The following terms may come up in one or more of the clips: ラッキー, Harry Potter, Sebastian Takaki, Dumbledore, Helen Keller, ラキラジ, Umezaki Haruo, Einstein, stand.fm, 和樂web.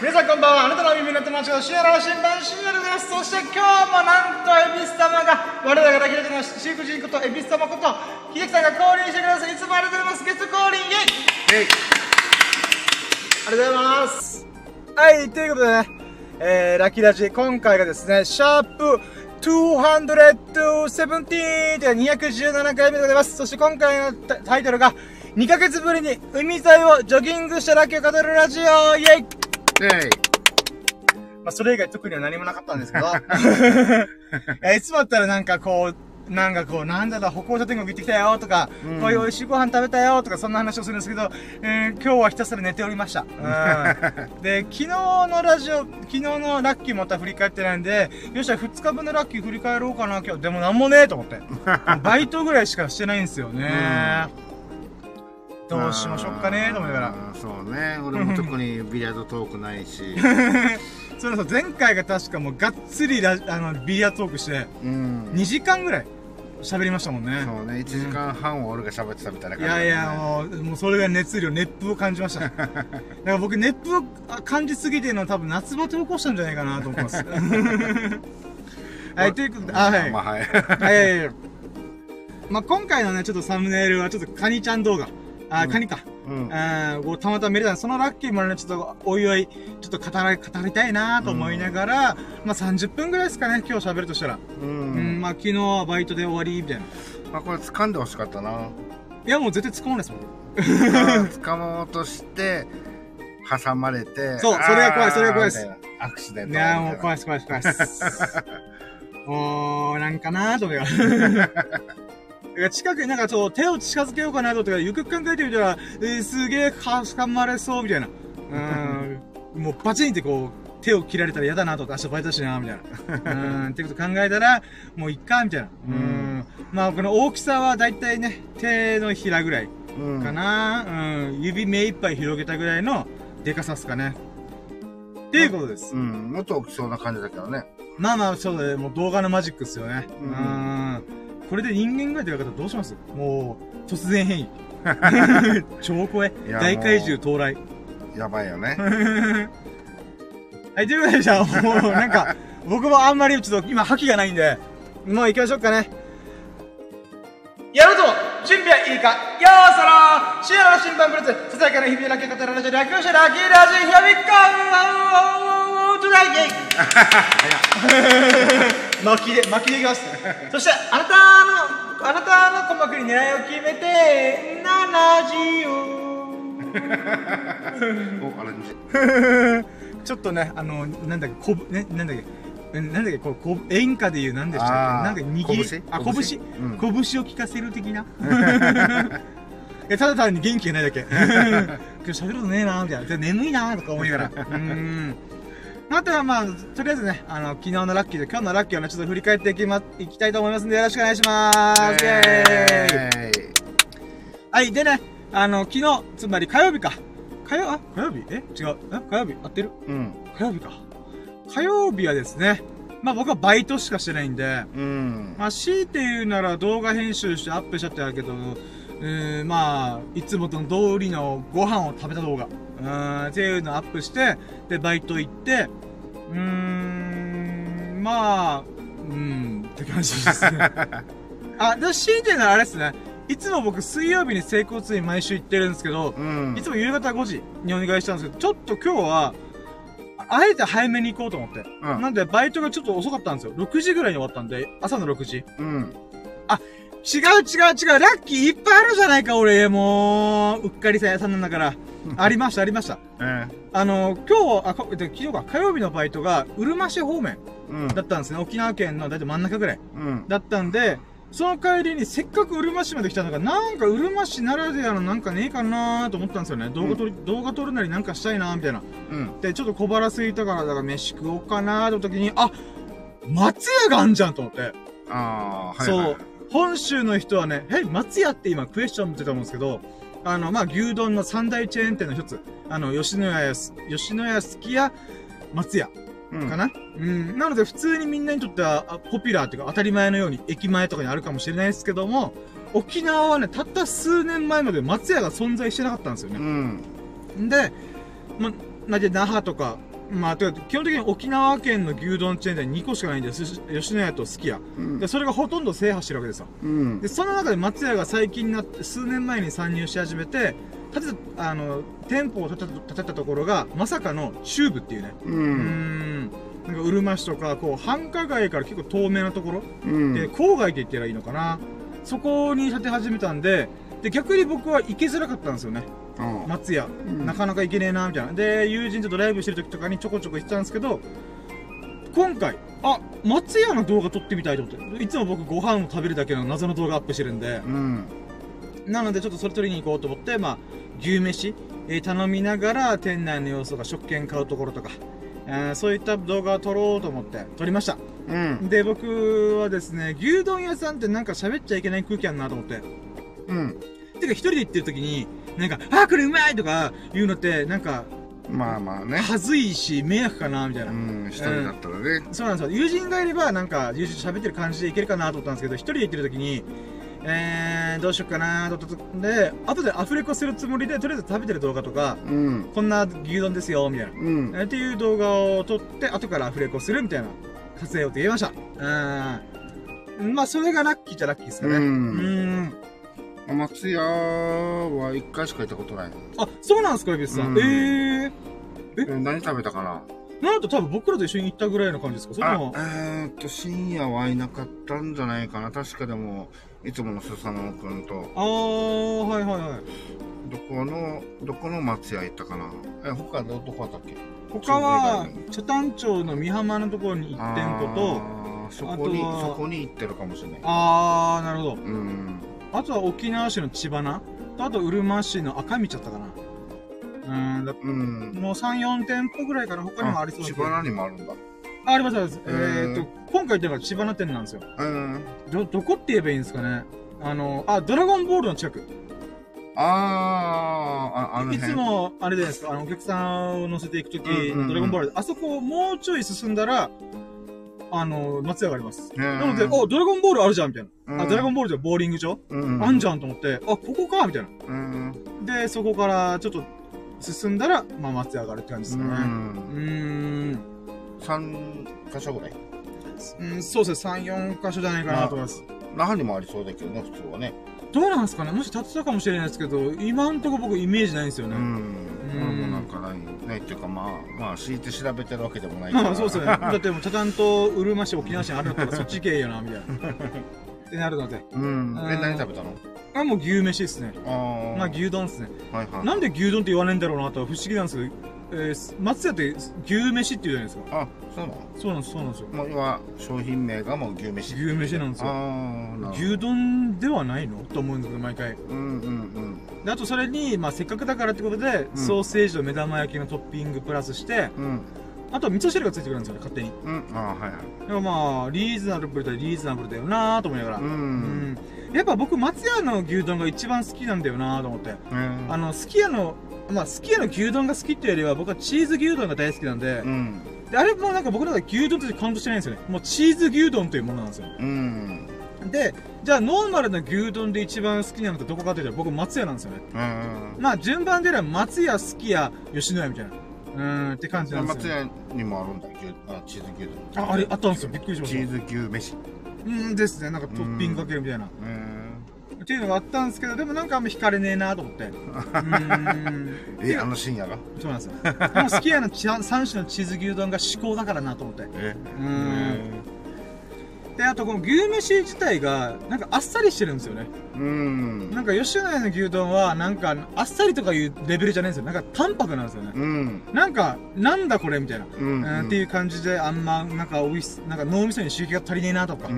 皆さんこんばんは。あなたの耳の友達のシアラの新版シアルです。そして今日もなんとエビス様が、我らが開きの飼育人ことエビス様こと秀樹さんが降臨してください。いつもありがとうございます。ゲスト降臨、イエイ、ありがとうございます。はい、ということでね、ラキラジ今回がですねシャープ217で217回目でございます。そして今回のタイトルが2ヶ月ぶりに海沿いをジョギングしたラキを語るラジオ、イエイイエイ。まあそれ以外特には何もなかったんですけどいつもだったらなんかこうなんだろう、歩行者天国行ってきたよとか、こういう美味しいご飯食べたよとか、そんな話をするんですけど、今日はひたすら寝ておりました。で、昨日のラッキーまた振り返ってないんで、よっしゃ、2日分のラッキー振り返ろうかな、今日。でもなんもねえと思って。バイトぐらいしかしてないんですよね。どうしましょうかねと思いながら。そうね、俺も特にビリヤードトークないし。そうそう、前回が確かもうがっつりビリヤードトークして、2時間ぐらい。喋りましたもんね。そうね、1時間半を俺が喋ってたみたいな感じ、ね。いやいや、もうそれが熱量、熱風を感じました。だから僕、熱風を感じすぎてるのは多分夏バテを起こしたんじゃないかなと思います。はい、ということで、はい。まあ、はい。はい。まあ、今回のね、ちょっとサムネイルはちょっとカニちゃん動画。カニか。たまたま見れたんで、そのラッキーもね、ちょっとおいおい、ちょっと語りたいなと思いながら、まあ30分ぐらいですかね、今日喋るとしたら。まあ昨日はバイトで終わり、みたいな。まあこれ掴んでほしかったな。いやもう絶対掴まないですもん。掴もうとして、挟まれて。そう、それが怖い、それが怖いです。アクシデント。いやもう怖いです、怖いです、怖いです。もう、なんかなぁと思いながら。近くになんかちょっと手を近づけようかなとか、ゆく考えてみたら、すげえ挟まれそうみたいな。もうバチンってこう、手を切られたら嫌だなとか、明日バイトだしな、みたいな。ってこと考えたら、もういっか、みたいな。まあこの大きさはだいたいね、手のひらぐらいかな。指目いっぱい広げたぐらいのでかさっすかね。っていうことです。もっと大きそうな感じだけどね。まあまあ、そうだね。もう動画のマジックっすよね。これで人間ぐらいでやる方どうします？もう、突然変異。超怖い。大怪獣到来。やばいよね。はい、ということでじゃあ、もうなんか、僕もあんまりちょっと今、覇気がないんで、もう行きましょうかね。やるぞ！準備はいいか？よーそろー！シアラの新版プレゼン、ささやかな日々のラッキー語られるラジオ、略してラッキーラジオ、ひびっこんばんは巻きでいきます。そして、あなたの鼓膜に狙いを決めて、70。ちょっとね、なんだっけ、なんだっけ、こう、演歌で言う、なんでしたっけ、なんか拳を効かせる的な。ただ単に元気がないだけ。今日喋ることねえな、みたいな。眠いな、とか思いながら。あとはまあ、とりあえずね、昨日のラッキーで今日のラッキーをね、ちょっと振り返っていきたいと思いますんで、よろしくお願いします。イェーイ。はい、でね、昨日、つまり火曜日か。火曜日？え？違う。火曜日？合ってる？火曜日か。火曜日はですね、まあ僕はバイトしかしてないんで、まあ強いて言うなら動画編集してアップしちゃってるけど、まあ、いつもとの通りのご飯を食べた動画。っていうのをアップして、で、バイト行って、まあ、って感じですね。あ、で、強いて言うならあれですね。いつも僕、水曜日に整骨院毎週行ってるんですけど、いつも夕方5時にお願いしたんですけど、ちょっと今日は、あえて早めに行こうと思って。なんで、バイトがちょっと遅かったんですよ。6時ぐらいに終わったんで、朝の6時。あ、違う、ラッキーいっぱいあるじゃないか、俺、もう、うっかりさん屋さんなんだから。ありました。今日、昨日か、火曜日のバイトが、うるま市方面だったんですね。沖縄県のだいたい真ん中ぐらいだったんで、その帰りにせっかくうるま市まで来たのが、なんかうるま市ならではのなんかねえかなーと思ったんですよね。動画撮るなりなんかしたいなーみたいな。で、ちょっと小腹空いたから、だから飯食おうかなーって時に、あ、松屋があんじゃんと思って。そう。本州の人はね、松屋って今クエスチョン見てたと思うんですけど、まあ、牛丼の三大チェーン店の一つ。吉野家、すき家、松屋。かな？なので、普通にみんなにとっては、ポピュラーっていうか、当たり前のように、駅前とかにあるかもしれないですけども、沖縄はね、たった数年前まで松屋が存在してなかったんですよね。で、那覇とか、まあ、というか基本的に沖縄県の牛丼チェーン店2個しかないんです。吉野家とすき家、うん、それがほとんど制覇してるわけですよ、うん、でその中で松屋が最近になって数年前に参入し始めて店舗を建てたところがまさかの中部っていうね、うん、なんかうるま市とかこう繁華街から結構透明なところ、うん、で郊外って言ったらいいのかな、そこに建て始めたんで、で逆に僕は行けづらかったんですよね、松屋、うん、なかなか行けねえなみたいな。で友人とドライブしてる時とかにちょこちょこ行ってたんですけど、今回松屋の動画撮ってみたいと思って、いつも僕ご飯を食べるだけの謎の動画アップしてるんで、うん、なのでちょっとそれ撮りに行こうと思って、まあ、牛飯、頼みながら店内の様子とか食券買うところとか、そういった動画を撮ろうと思って撮りました、うん、で僕はですね、牛丼屋さんってなんか喋っちゃいけない空気あるなと思って、うん、てか一人で行ってる時になんか「あーこれうまい!」とか言うのってなんかまあまあね、はずいし迷惑かなみたいな、うん、一人だったらね、そうなんですよ。友人がいればなんか友人と喋ってる感じでいけるかなと思ったんですけど、一人で行ってる時にどうしようかなと思って、後でアフレコするつもりでとりあえず食べてる動画とか、うん、こんな牛丼ですよみたいな、うん、っていう動画を撮って後からアフレコするみたいな撮影をと言いました。うん、まあそれがラッキーっちゃラッキーですかね。うん松屋は1回しか行ったことない。あ、そうなんですか、エビスさん。何食べたかな。なんと多分僕らと一緒に行ったぐらいの感じですか。その深夜はいなかったんじゃないかな。確かでもいつものスサノオくんと。ああ、はいはいはい。どこの松屋行ったかな。他どこだったっけ。他は北谷町の美浜のところに1店舗と、そこに行ってるかもしれない。ああ、なるほど。うん。あとは沖縄市の千花と、あとうるま市の赤道だったかな。もう3、4店舗ぐらいから他にもありそうです。千花にもあるんだ。ありますあります。今回行ったのが千花店なんですよ。どこって言えばいいんですかね。ドラゴンボールの近く。あの辺。いつも、あれじゃないですか、お客さんを乗せていくとき、ドラゴンボール、あそこをもうちょい進んだら、松屋があります。なので、ドラゴンボールあるじゃんみたいな。ドラゴンボールじゃボーリング場あんじゃんと思って、ここかみたいな。で、そこからちょっと進んだら、まあ松屋があるって感じですかね。3箇所ぐらい。そうですね、3、4箇所じゃないかなと思います。那覇にもありそうだけどね、普通はね。どうなんですかね、もし建てたかもしれないですけど、今んとこ僕イメージないんですよね。ないっていうか、まあ敷いて調べてるわけでもないから。そうですね。だってもう北谷とうるま市、沖縄市にあるんだったらそっち行けよなみたいなってなるので。何食べたの？もう牛飯ですね。まあ牛丼ですね。なんで牛丼って言わねえんだろうなとは不思議なんですけど、松屋って牛飯って言うじゃないですか。あ、そうなの？そうなんですよ。もう今商品名がもう牛飯。牛飯なんですよ。牛丼ではないのと思うんですけど毎回。あとそれにまあせっかくだからってことでソーセージと目玉焼きのトッピングプラスして、あとは味噌汁がついてくるんですよね勝手に。ああはいはい。でもまあリーズナブルだよなと思いながら。やっぱ僕松屋の牛丼が一番好きなんだよなと思って。すき家の牛丼が好きっていうよりは僕はチーズ牛丼が大好きなんで、であれもなんか僕らは牛丼としてカウントしてないんですよね。もうチーズ牛丼というものなんですよ、でじゃあノーマルな牛丼で一番好きなのってどこかというと僕松屋なんですよね。まあ順番で言えば松屋、すき家、吉野家みたいなって感じなんですよ、ね、松屋にもあるんだチーズ牛丼。あれあったんですよ。びっくりしました。チーズ牛飯ですね。なんかトッピングかけるみたいなっていうのがあったんですけど、でもなんかあんま惹かれねえなと思ってあの深夜がそうなんですよ。でもすき家の3種のチーズ牛丼が至高だからなと思ってで、あとこの牛飯自体がなんかあっさりしてるんですよね。なんか吉野家の牛丼はなんかあっさりとかいうレベルじゃないんですよ。なんか淡白なんですよね、なんかなんだこれみたいなっていう感じで、あんまなんか脳みそに刺激が足りねえなとか、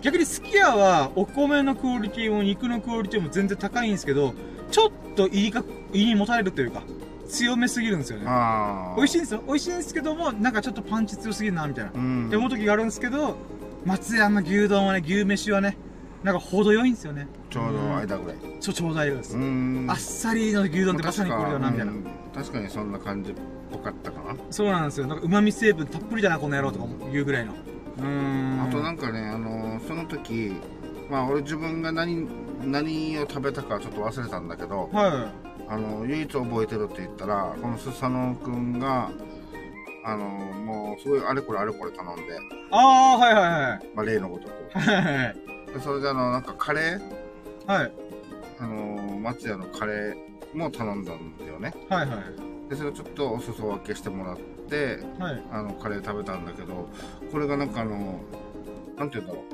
逆にすき家はお米のクオリティも肉のクオリティも全然高いんですけど、ちょっと胃にもたれるというか強めすぎるんですよね。美味しいんですよ、美味しいんですけども、なんかちょっとパンチ強すぎるなみたいなって思う時があるんですけど、松屋の牛丼はね、牛飯はね、なんか程よいんですよね。ちょうど間ぐらい。ちょうど間です。あっさりの牛丼ってまさにこれだなみたいな。確かにそんな感じっぽかったかな。そうなんですよ。なんか旨味成分たっぷりだなこの野郎とかいうぐらいの。あとなんかね、その時まあ俺自分が何を食べたかちょっと忘れたんだけど、唯一覚えてるって言ったら、このスサノオくんがもうすごいあれこれ頼んで、ああはいはいはい、まあ、例のごとくで、それでなんかカレー、はい、松屋のカレーも頼んだんだよね。はいはい。でそれをちょっとお裾分けしてもらって、はい、カレー食べたんだけど、これがなんかなんていうんだろ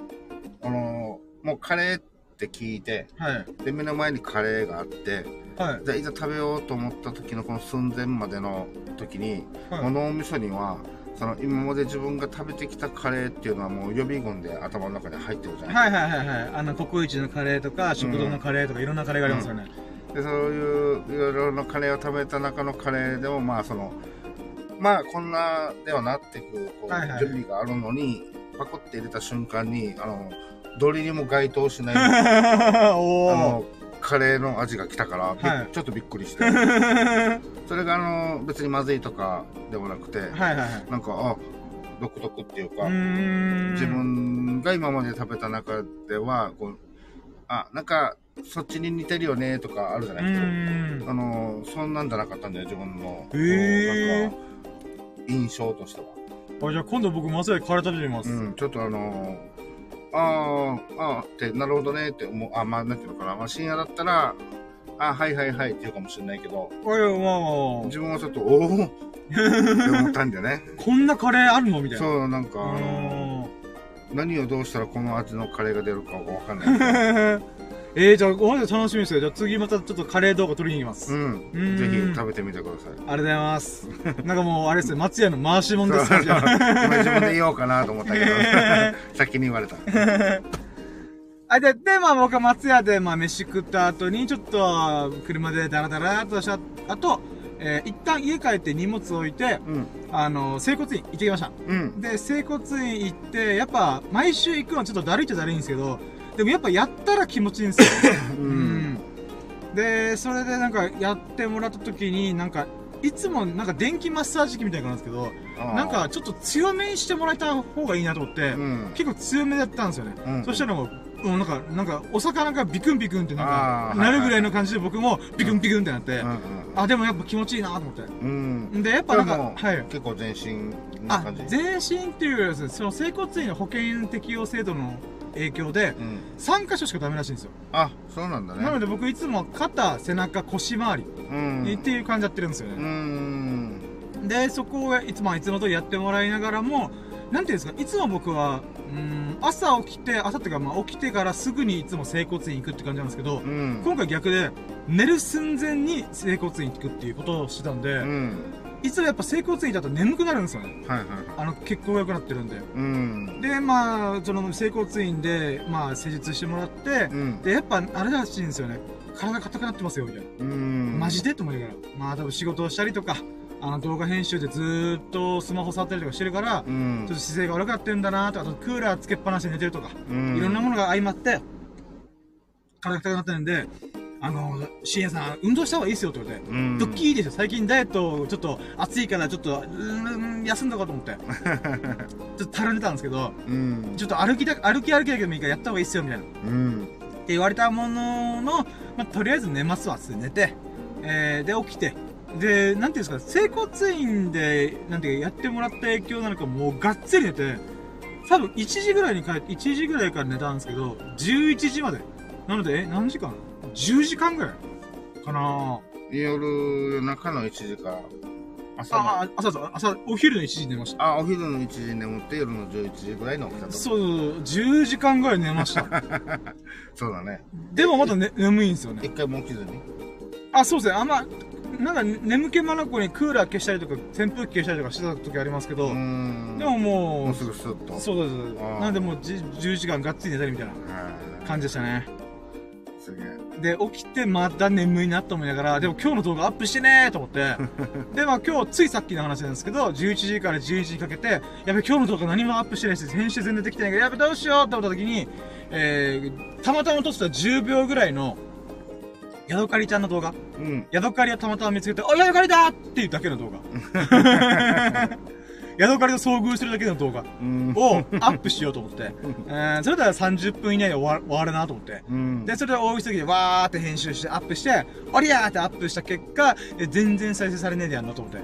う、もうカレーって聞いて、はい、で目の前にカレーがあって、はい、でいざ食べようと思った時のこの寸前までの時に、はい、この脳みそにはその今まで自分が食べてきたカレーっていうのはもう予備軍で頭の中に入ってるじゃないですか。はいはいはいはい。ココイチのカレーとか食堂のカレーとかいろんなカレーがありますよね。うん、でそういういろいろなカレーを食べた中のカレーでも、まあこんなではなってくこう、はい、準備があるのにパコって入れた瞬間にどれにも該当しないカレーの味が来たから、はい、ちょっとびっくりしてそれが別にまずいとかでもなくて、なんか独特っていうか、自分が今まで食べた中ではこう、なんかそっちに似てるよねとかあるじゃないですか。そんなんじゃなかったんだよ、自分のなんか印象としては。じゃあ今度僕松屋でカレー食べてみます。うん、ちょっとってなるほどねって思う。なんていうのかな、深夜だったらはいはいはいって言うかもしれないけど、自分はちょっとおおって思ったんだよねこんなカレーあるのみたいな。そう、なんか何をどうしたらこの味のカレーが出るかわかんないじゃあお話楽しみですよ。じゃあ次またちょっとカレー動画撮りに行きます。ぜひ食べてみてください。ありがとうございます。なんかもうあれですね、松屋の回しもんですね。今自分で言おうかなと思ったけど先に言われたで僕は松屋で飯食った後にちょっと車でダラダラとした後、一旦家帰って荷物置いて、整骨院行ってきました。で整骨院行って、やっぱ毎週行くのはちょっとだるいっちゃだるいんですけど、でもやっぱやったら気持ちいいんですよ、でそれでなんかやってもらった時に、なんかいつもなんか電気マッサージ機みたいなんですけど、なんかちょっと強めにしてもらえた方がいいなと思って、結構強めだったんですよね。そしたらもうなんかお魚がビクンビクンってなるぐらいの感じで、僕もビクンビクンってなって、でもやっぱ気持ちいいなと思って。でやっぱなんか結構全身な感じ。全身っていうよりは、その整骨院の保険適用制度の影響で3か所しかダメらしいんですよ。そうなんだね。なので僕いつも肩、背中、腰回りっていう感じやってるんですよね。でそこをいつもとやってもらいながらも、なんていうんですか、いつも僕は朝起きて、朝っていうか起きてからすぐにいつも整骨院行くって感じなんですけど、今回逆で寝る寸前に整骨院行くっていうことをしてたんで、いつもやっぱ整骨院だと眠くなるんですよね。血行が良くなってるんで、でその整骨院で施術してもらって、でやっぱあれらしいんですよね、体硬くなってますよみたいな。マジでと思いながら、多分仕事をしたりとか動画編集でずっとスマホ触ったりとかしてるから、ちょっと姿勢が悪くなってるんだなとか、あとクーラーつけっぱなしで寝てるとか、いろんなものが相まって体が硬くなってるんで、深夜さん運動した方がいいですよって言われて、ドッキリでしょ。最近ダイエットちょっと暑いからちょっと休んだかと思ってちょっとたるんでたんですけど、ちょっと歩きだけでもいいからやった方がいいですよみたいな、って言われたものの、とりあえず寝ますわって寝て、で起きて、でなんていうんですか、整骨院でなんてやってもらった影響なのか、もうがっつり寝て、多分1時ぐらいから寝たんですけど、11時までなので、何時間、10時間ぐらいかな。夜中の1時から朝お昼の1時に寝ました。お昼の1時に眠って、夜の11時ぐらいの起きたと。そう、10時間ぐらい寝ましたそうだね。でもまだ、眠いんですよね。一回も起きずに。そうですね。なんか眠気まなこにクーラー消したりとか扇風機消したりとかしてた時ありますけど、でももうすぐスッと。そうです。なんでもう10時間がっつり寝たりみたいな感じでしたね。すげえ。で起きてまた眠いなと思いながら、でも今日の動画アップしてねーと思ってで今日ついさっきの話なんですけど、11時から11時にかけて、やべ今日の動画何もアップしてないし、編集全然できてないからやべどうしようって思った時に、たまたま撮ってた10秒ぐらいのヤドカリちゃんの動画、ヤドカリをたまたま見つけて、ヤドカリだーっていうだけの動画宿刈りと遭遇するだけの動画をアップしようと思って、それだったら30分以内で終わるなと思って、で、それで大急ぎでわーって編集してアップして、おりゃーってアップした結果、全然再生されねえでやんなと思って。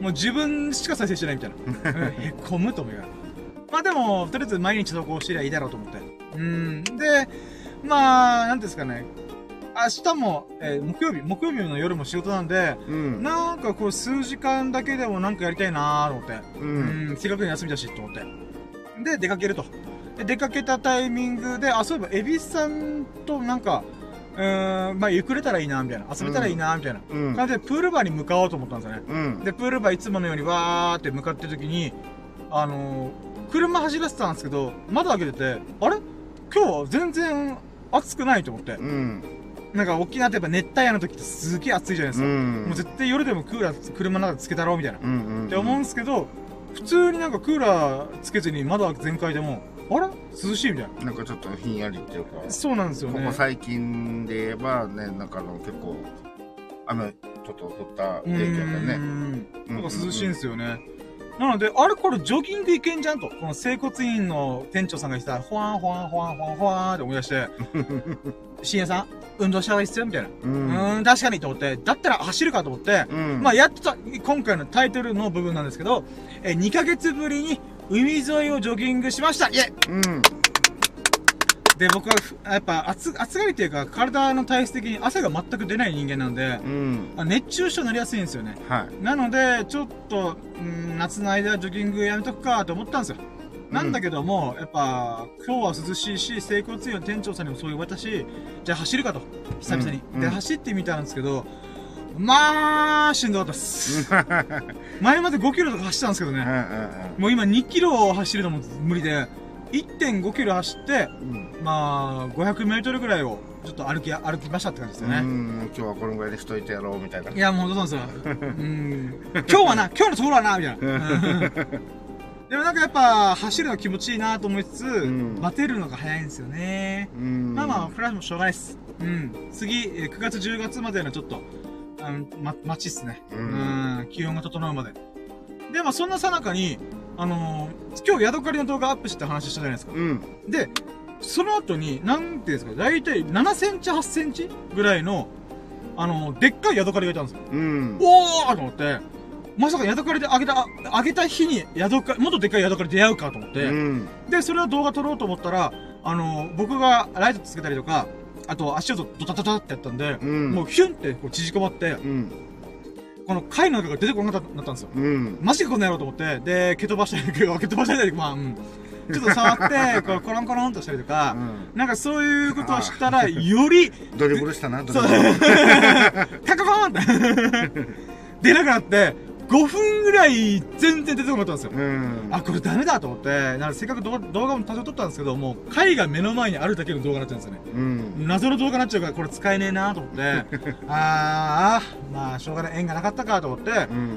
もう自分しか再生してないみたいな。へこむと思うよ。まあでも、とりあえず毎日投稿してりゃいいだろうと思って。で、まあ、なんですかね。明日も、木曜日の夜も仕事なんで、なんかこう数時間だけでもなんかやりたいなーと思って。せっかく休みだしと思って。で、出かけると。で、出かけたタイミングで、あ、そういえば、エビさんとなんか、まあ、ゆくれたらいいな、みたいな。遊べたらいいな、みたいな。感じで、プールバーに向かおうと思ったんですよね。で、プールバーいつものようにわーって向かってる時に、車走らせてたんですけど、窓開けてて、あれ今日は全然暑くないと思って。なんか沖縄ってやっぱ熱帯夜の時ってすげえ暑いじゃないですか。もう絶対夜でもクーラー車の中でつけたろうみたいな。って思うんですけど、普通になんかクーラーつけずに窓全開でも、あれ涼しいみたいな。なんかちょっとひんやりっていうか。そうなんですよね。ここ最近で言えばね、なんか結構、ちょっと降った影響でね。なんか涼しいんですよね。なので、あれこれジョギングいけんじゃんと。この整骨院の店長さんが言ってた、ほわんほわんほわんほわんほわんって思い出して、深夜さん、運動した方がいいっすよみたいな。確かにと思って、だったら走るかと思って、まあやっと今回のタイトルの部分なんですけど、2ヶ月ぶりに海沿いをジョギングしました。イェイ、で、僕は、やっぱ暑がりというか、体の体質的に汗が全く出ない人間なんで、熱中症になりやすいんですよね。なので、ちょっと、夏の間ジョギングやめとくかと思ったんですよ。なんだけども、やっぱ、今日は涼しいし、整骨院の店長さんにもそう言われたし、じゃあ走るかと、久々に。で、走ってみたんですけど、まあ、しんどかったっす。前まで5キロとか走ったんですけどね、もう今2キロ走るのも無理で、1.5 キロ走って、まあ、500メートルぐらいを、ちょっと歩きましたって感じですよね。今日はこのぐらいでしといてやろう、みたいな。いや、もうそうなんですよ。今日のところはな、みたいな。でもなんかやっぱ、走るの気持ちいいなと思いつつ、バテるのが早いんですよね。まあまあ、フラッシュもしょうがないです。次、9月10月までのちょっと、待ちっすね。気温が整うまで。で、まあそんな最中に、今日宿刈りの動画アップして話したじゃないですか。で、その後に、なんていうんですか、だいたい7センチ、8センチぐらいの、でっかい宿刈りがいたんですよ。おーと思って、まさか宿刈りであげた日にもっとでっかい宿刈り出会うかと思って、で、それを動画撮ろうと思ったら、僕がライトつけたりとか、あと足をドタドタってやったんで、もうヒュンってこう縮こまって、この貝の中が出てこなくなったんですよ。マジかこんなやろうと思って、で、蹴飛ばしたり、まあ、ちょっと触って、こう、コロンコロンとしたりとか、なんかそういうことをしたら、より、ドリブルしたな、ドリブル。カカコーンって、出なくなって、5分ぐらい全然出てこなかったんですよ。あ、これダメだと思って、なんかせっかく動画も多少撮ったんですけど、もう、貝が目の前にあるだけの動画になっちゃうんですよね。謎の動画になっちゃうから、これ使えねえなと思って、まあ、しょうがない、縁がなかったかと思って、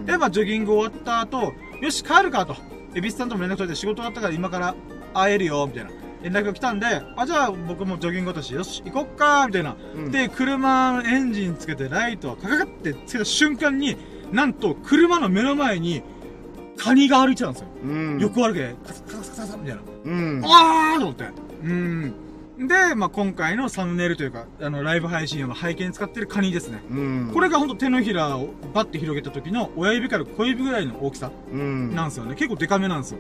で、まあ、ジョギング終わった後、よし、帰るかと。エビスさんとも連絡取れて仕事終わったから今から会えるよ、みたいな。連絡が来たんで、あ、じゃあ僕もジョギングだし、よし、行こっか、みたいな。で、車のエンジンつけて、ライトをカカカってつけた瞬間に、なんと、車の目の前に、カニが歩いてたんですよ。横歩きで、カサカサカサみたいな。あーと思って。で、まあ今回のサムネイルというか、ライブ配信用の背景に使ってるカニですね。これがほんと手のひらをバッて広げた時の親指から小指ぐらいの大きさなんですよね。結構デカめなんですよ。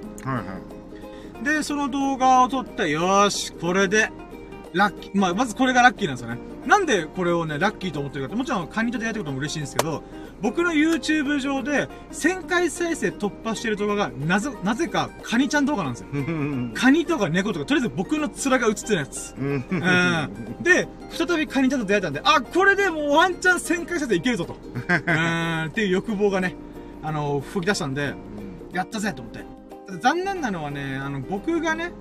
で、その動画を撮って、よーし、これで、ラッキー。まあ、まずこれがラッキーなんですよね。なんでこれをね、ラッキーと思ってるかって、もちろんカニと出会えたことも嬉しいんですけど、僕の YouTube 上で1000回再生突破してる動画が、なぜかカニちゃん動画なんですよ。カニとか猫とか、とりあえず僕の面が映ってるやつ。で、再びカニちゃんと出会えたんで、あ、これでもうワンチャン1000回再生いけるぞと。っていう欲望がね、吹き出したんで、やったぜと思って。残念なのはね、僕がね、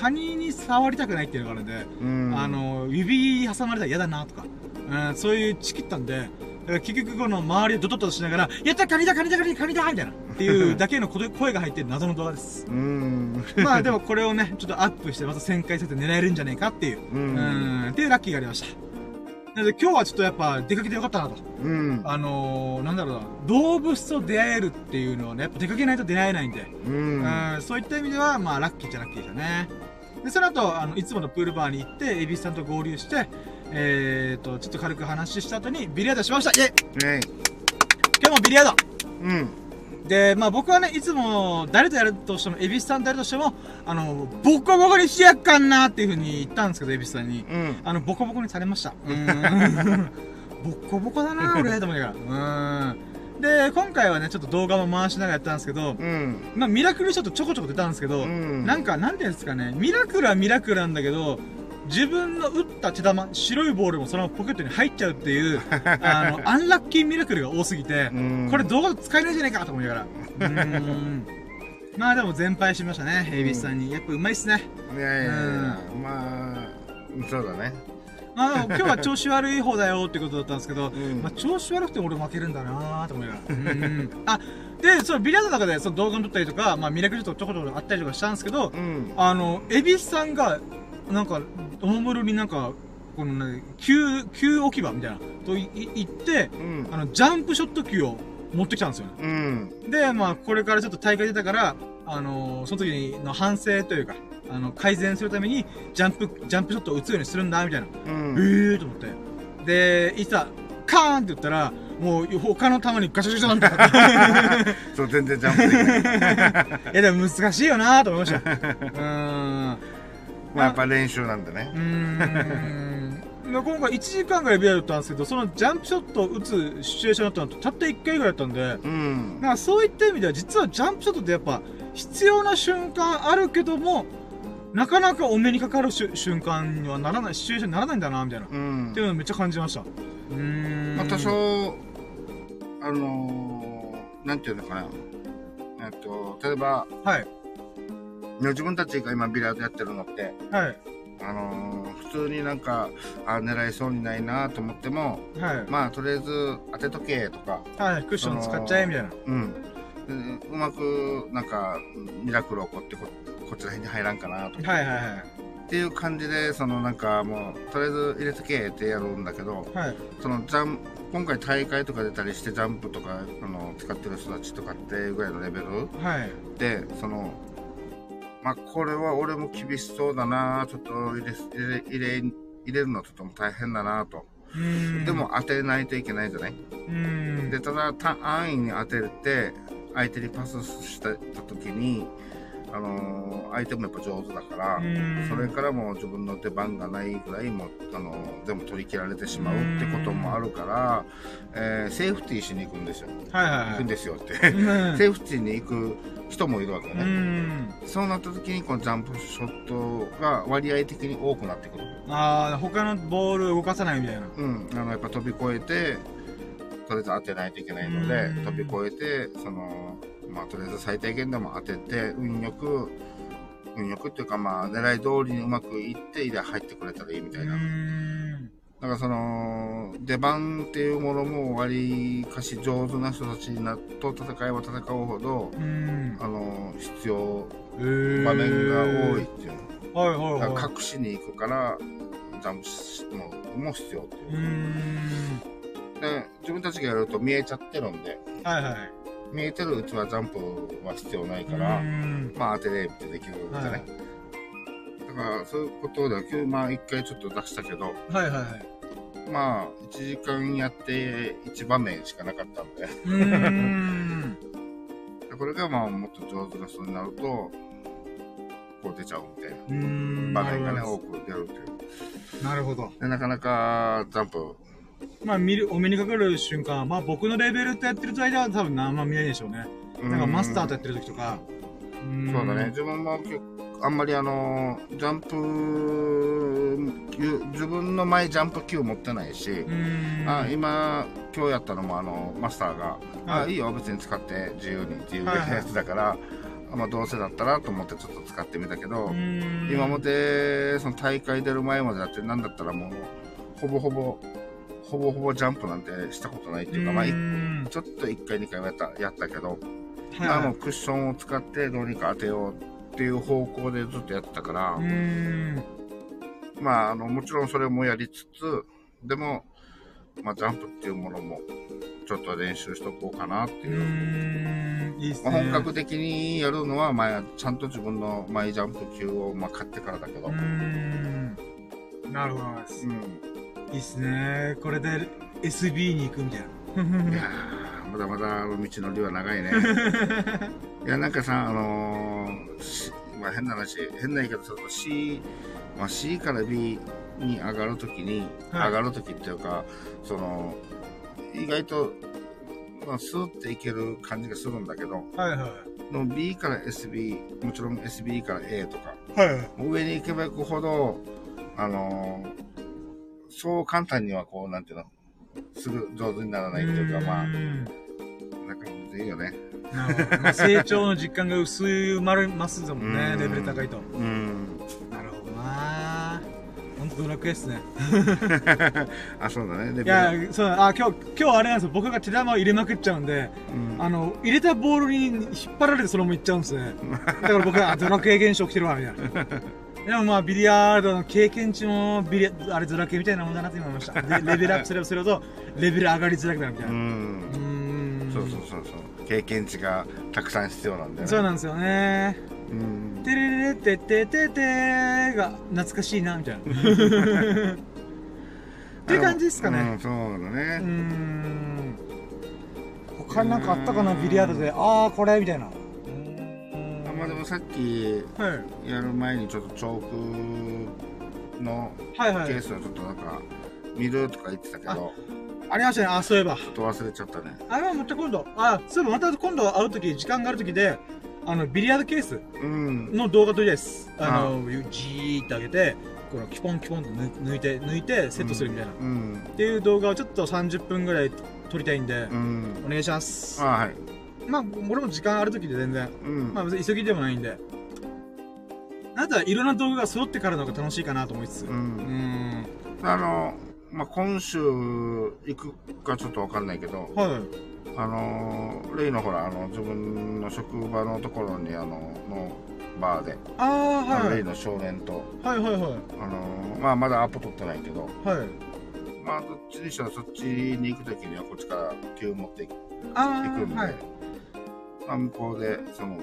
カニに触りたくないっていうのがあるんで、指挟まれたら嫌だなとか、そういうチキったんで、結局この周りでドドッとしながら、やったカニだカニだカニだカニだみたいな、っていうだけの声が入ってる謎の動画です。まあでもこれをね、ちょっとアップしてまた1000回再生狙えるんじゃねえかっていう、っていうラッキーがありました。なので今日はちょっとやっぱ出かけてよかったなと。うん。なんだろうな、動物と出会えるっていうのはね、やっぱ出かけないと出会えないんで。うん。そういった意味では、まあラッキーじゃラッキーだね。で、その後、いつものプールバーに行って、蛭子さんと合流して、ちょっと軽く話した後に、ビリヤードしました。イェイ！今日もビリヤード！うん。で、まあ僕はね、いつも、誰とやるとしても、蛭子さんとやるとしても、ボコボコにしやっかんなっていうふうに言ったんですけど、蛭子さんに。うん。ボコボコにされました。ボコボコだな俺、と思いながら。で、今回はね、ちょっと動画も回しながらやったんですけど、うん、まあミラクルちょっとちょこちょこ出たんですけど、うん、なんか、なんていうんですかね、ミラクルはミラクルなんだけど、自分の打った手玉、白いボールもそのままポケットに入っちゃうっていう、アンラッキーミラクルが多すぎて、これ動画使えないじゃないかと思いながら。まあでも全敗しましたね、蛭子さんに。やっぱうまいっすね。いやいやいや、まあ、そうだね。まあ今日は調子悪い方だよってことだったんですけど、まあ調子悪くても俺負けるんだなぁと思いながら。あ、で、そのビリヤードの中でその動画撮ったりとか、まあミラクルとちょこちょこあったりとかしたんですけど、蛭子さんが、なんか、おもむろになんか、このね、急置き場みたいな、と言って、ジャンプショット球を持ってきたんですよね。うん、で、まあ、これからちょっと大会出たから、その時の反省というか、改善するために、ジャンプショットを打つようにするんだ、みたいな。うん、と思って。で、いざ、カーンって言ったら、もう、他の球にガシャガシャなんだ。そう、全然ジャンプできない。いや、でも難しいよなぁと思いました。まあやっぱ練習なんでね。今回1時間ぐらいビリヤードだったんですけど、そのジャンプショットを打つシチュエーションだったのとたった1回ぐらいだったんで、だからそういった意味では実はジャンプショットってやっぱ必要な瞬間あるけども、なかなかお目にかかる瞬間にはならない、シチュエーションにならないんだなみたいな、っていうのをめっちゃ感じました。まあ多少なんていうのかな、例えばはい自分たちが今ビリヤードやってるのって、はい、普通になんか狙いそうにないなと思っても、はい、まあとりあえず当てとけとか、はい、クッション使っちゃえみたいな、うん、うまくなんかミラクル起こって こっちら辺に入らんかなとかっていう感じで、そのなんかもうとりあえず入れとけってやるんだけど、はい、その今回大会とか出たりしてジャンプとか使ってる人たちとかっていうぐらいのレベル、はい、でその。まあこれは俺も厳しそうだな、ちょっと入れるのちょっと大変だなと。でも当てないといけないじゃない。でただ安易に当てて相手にパスした時に相手もやっぱ上手だから、それからもう自分の出番がないぐらいも全部取り切られてしまうってこともあるから、セーフティーしに行くんですよ。行くんですよってセーフティーに行く人もいるわけね。そうなった時にこのジャンプショットが割合的に多くなってくる。ああ、他のボール動かさないみたいな。やっぱ飛び越えてとりあえず当てないといけないので、飛び越えてまあとりあえず最低限でも当てて運よくっていうか、まあ狙い通りにうまくいって入ってくれたらいいみたいな。だからその出番っていうものもわりかし上手な人たちになっと戦いは戦うほど必要場面が多いっていうの。だから隠しに行くからジャンプしても必要っていう。で自分たちがやると見えちゃってるんで。見えてるうちはジャンプは必要ないから、まあ当てれってできるじゃない。だからそういうことで今日まあ1回ちょっと出したけど、まあ1時間やって1場面しかなかったんで。これがまあもっと上手な人になるとこう出ちゃうみたいな場面がね多く出るっていう。なるほど。でなかなかジャンプまあお目にかかる瞬間、まあ僕のレベルとやってる間は多分あんま見ないでしょうね。なんかマスターとやってる時とか。そうだね。自分もあんまりジャンプ、自分の前ジャンプ球持ってないし、今日やったのもマスターが、いいよ、別に使って自由にっていうやつだから、まあどうせだったらと思ってちょっと使ってみたけど、今までその大会出る前までだってなんだったらもう、ほぼほぼジャンプなんてしたことないっていうか、まあちょっと1回2回はやったけど、まあもうクッションを使ってどうにか当てようっていう方向でずっとやってたから、まあもちろんそれもやりつつ、でも、まあ、ジャンプっていうものもちょっと練習しとこうかなっていう。いいですね。本格的にやるのは、まあ、ちゃんと自分のマイジャンプ級を、まあ、買ってからだけど。なるほど、うん、いいっすね。これで SB に行くみたいな。いやー、まだまだ道のりは長いね。いや、なんかさ、まあ、変な話、変な言い方すると C、まあ、C から B に上がるときに、はい、上がるときっていうか、その、意外と、まあ、スーっていける感じがするんだけど、はいはい、の B から SB、もちろん SB から A とか、はいはい、上に行けば行くほど、そう簡単にはこう、なんていうの、すぐ上手にならないっていうか、まあ、なんか難しいよね。まあ、成長の実感が薄まるますだもんね、レベル高いと。なるほどなぁ。ほんとドラクエですね。あ、そうだね、レベル。いや、そうだ、あ、今日あれなんですよ、僕が手玉を入れまくっちゃうんで、入れたボールに引っ張られてそのままいっちゃうんですね。だから僕は、ドラクエ現象起きてるわ、みたいな。でもまあビリヤードの経験値もあれドラクエみたいなもんだなって思いました。レベルアップすればするほどレベル上がりづらくなるみたいな。そうそうそうそう。経験値がたくさん必要なんだよね。そうなんですよね。てれれててててが懐かしいなみたいな。って感じですかね。そうだね。他なんかあったかなビリヤードで、ああこれみたいな。まあでもさっきやる前にちょっとチョークのケースをちょっとなんか見るとか言ってたけど、ありましたね。あ、そういえばちょっと忘れちゃったね。あれはまた今度、あ、そういえばまた今度会う時、時間がある時でビリヤードケースの動画撮りです。じーって上げてこのキポンキポンと抜いてセットするみたいなっていう動画をちょっと30分ぐらい撮りたいんでお願いします。はい、まあ、俺も時間あるときで全然、まあ別に急ぎでもないんで、あとはいろんな道具が揃ってからの方が楽しいかなと思いつつ、まあ、今週行くかちょっとわかんないけど、はい、例のほら、自分の職場のところにのバーで、あー、はい、例の少年と、はいはいはい、まあ、まだアポ取ってないけど、はい、まあ、どっちにしたらそっちに行くときにはこっちから球持っていくんで、はい、まあ向こうでその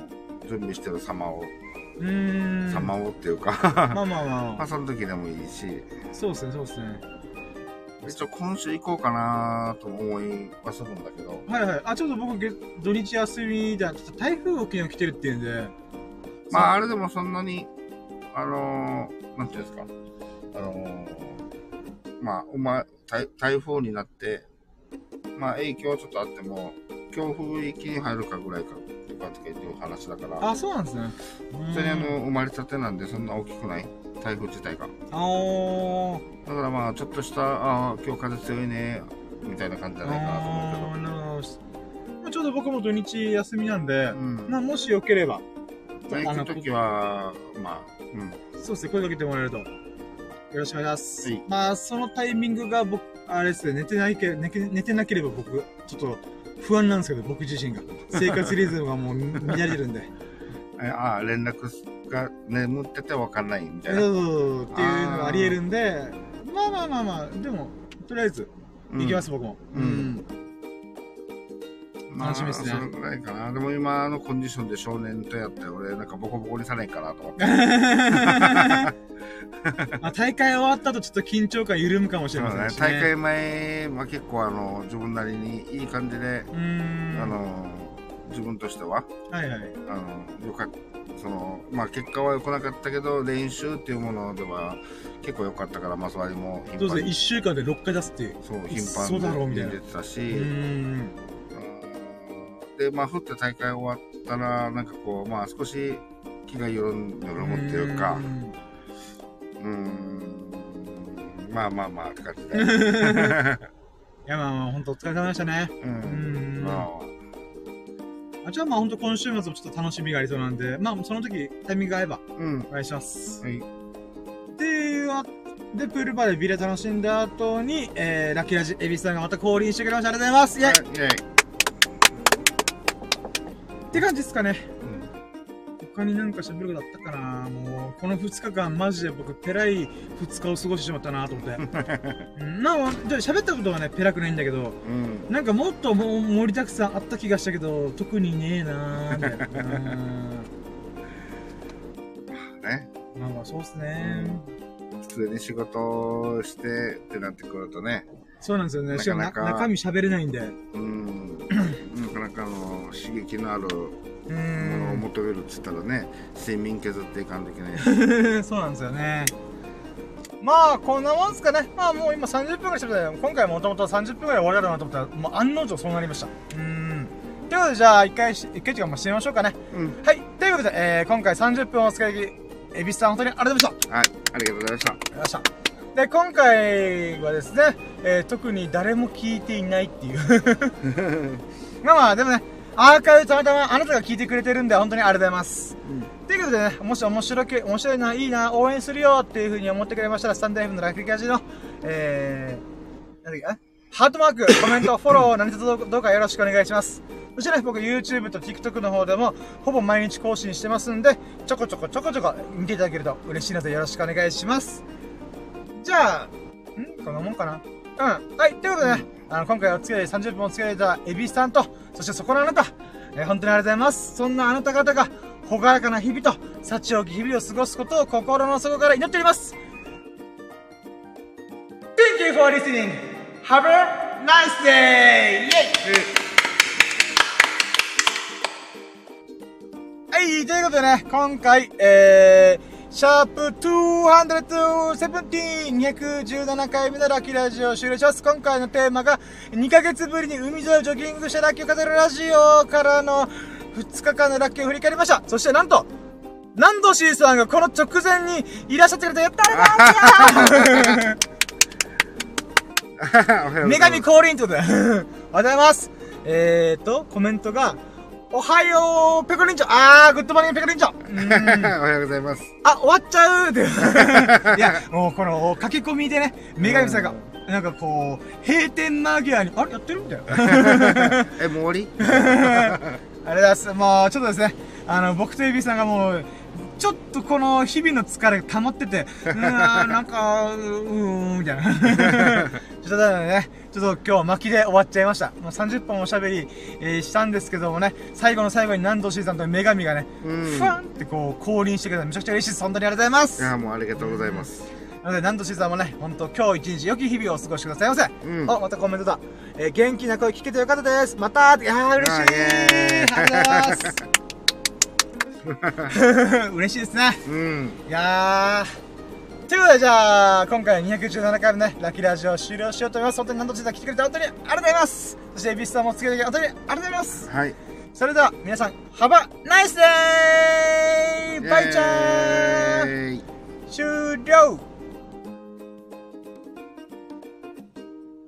準備してる様をっていうかまあまあまあその時でもいいし、そうですね、そうですね。一応今週行こうかなと思いはするんだけど、はいはい、あ、ちょっと僕土日休みだ、ちょっと台風沖縄来てるっていうんで、まああれでもそんなになんていうんですか、まあ台風になってまあ影響ちょっとあっても強風域に入るかぐらいかとかっていう話だから。あ、そうなんですね。それに生まれたてなんでそんな大きくない、台風自体が。だからまあちょっとした、あ、今日風強いねみたいな感じじゃないかなと思うけど、ちょうど僕も土日休みなんで、まあもしよければ行く時はまあ、そうですね、声かけてもらえるとよろしくお願いします。まあそのタイミングが僕あれですね、寝てなければ僕ちょっと不安なんですけど、僕自身が生活リズムがもう乱れてるんでああ、連絡が眠ってて分かんないみたいな、そうっていうのがありえるんで、まあまあまあまあ、でもとりあえず行きます。僕も楽しみですね。それぐらいかな。でも今のコンディションで少年とやって俺なんかボコボコにさないかなと思って大会終わったとちょっと緊張感緩むかもしれませんし、ね、大会前は結構自分なりにいい感じで自分としてはよかった。まあ結果は良くなかったけど練習っていうものでは結構良かったから、まあそれも頻繁に、そうですね、1週間で6回出すっていう、そう頻繁に出てたし、でまあ、ふって大会終わったらなんかこう、まあ、少し気が緩むっていうか、まあまあまあって感じでいやまあ本当お疲れ様でしたね。じゃあまあ本当今週末もちょっと楽しみがありそうなんで、まあその時タイミングが合えばお願いします、でプールバーでビール楽しんだ後に、ラッキーラジ恵比寿さんがまた降臨してくれました。ありがとうございます。イエイって感じですかね。他になんか喋ることあったかな。もうこの2日間マジで僕ペラい2日を過ごしてしまったなと思ってなんか喋ったことはねペラくないんだけど、うん、なんかもっともう盛りだくさんあった気がしたけど特にねえなーみたいなね。まあまあそうっすね、うん、普通に仕事してってなってくるとね。そうなんですよね。しかも中身喋れないんで、うんなかなかの刺激のあるものを求めるっつったらね、睡眠削っていかんといけないそうなんですよね。まあこんなもんすかね。まあもう今30分ぐらいしゃべったよ。今回もともと30分ぐらい終わりだろうなと思ったら、もう案の定そうなりました。ということで、じゃあ一回っていうか、まあ締めましょうかね。うん、はい。ということで、今回30分お使いエビスさん本当にありがとうございました。はい。ありがとうございました。ありがとうございました。で、今回はですね、特に誰も聞いていないっていう。まあまあ、でもね、アーカイブたまたまあなたが聞いてくれてるんで、本当にありがとうございます。ということでね、もし面白いな、いいな、応援するよっていうふうに思ってくれましたら、スタンド F のラフィキャジの、なんだっけ、ハートマーク、コメント、フォロー、何卒どうかよろしくお願いします。そしてね、僕 YouTube と TikTok の方でもほぼ毎日更新してますんで、ちょこちょこ見ていただけると嬉しいのでよろしくお願いします。じゃあ、こんなもんかな。はい、ということでね、今回お付き合い30分お付き合いいただいたエビさんと、そしてそこのあなた、本当にありがとうございます。そんなあなた方が、ほがらかな日々と、幸多き日々を過ごすことを心の底から祈っております。Thank you for listening! Have a nice day! イェイということでね、今回、シャープ217回目のラッキーラジオを終了します。今回のテーマが、2ヶ月ぶりに海沿いをジョギングしてラッキーを語るラジオからの2日間のラッキーを振り返りました。そしてなんと、南度 C さんがこの直前にいらっしゃってくれて、やったー女神降臨ってことで、おはようございます。コメントが、おはようペコリンチョ、グッドモーニングペコリンチョ、おはようございます。終わっちゃうっていや、もうこの駆け込みでね、女神さんが、なんかこう、閉店間際に、あれやってるみたいな。もう終わりあれだす、もうちょっとですね、僕とエビさんがもう、ちょっとこの日々の疲れが溜まってて、なんか、みたいな。ちょっとだね、ちょっと今日巻きで終わっちゃいました。もう30分おしゃべり、したんですけどもね、最後の最後に南度 C さんと女神がね、ふわんってこう降臨してくれた。めちゃくちゃ嬉しいです。本当にありがとうございます。いや、もうありがとうございます。なので南度 C さんもね、本当今日一日良き日々をお過ごしくださいませ。またコメントだ。元気な声聞けてよかったです。またー、いやー嬉しい。ありがとうございます。嬉しいですね。いやー、ということで、じゃあ今回217回目ね、ラッキーラジオを終了しようと思います。本当に何度も来てくれて本当にありがとうございます。そしてエビスさんもつけてくれて本当にありがとうございます。はい、それでは皆さん、ハバナイスデー、バイチャー、終了。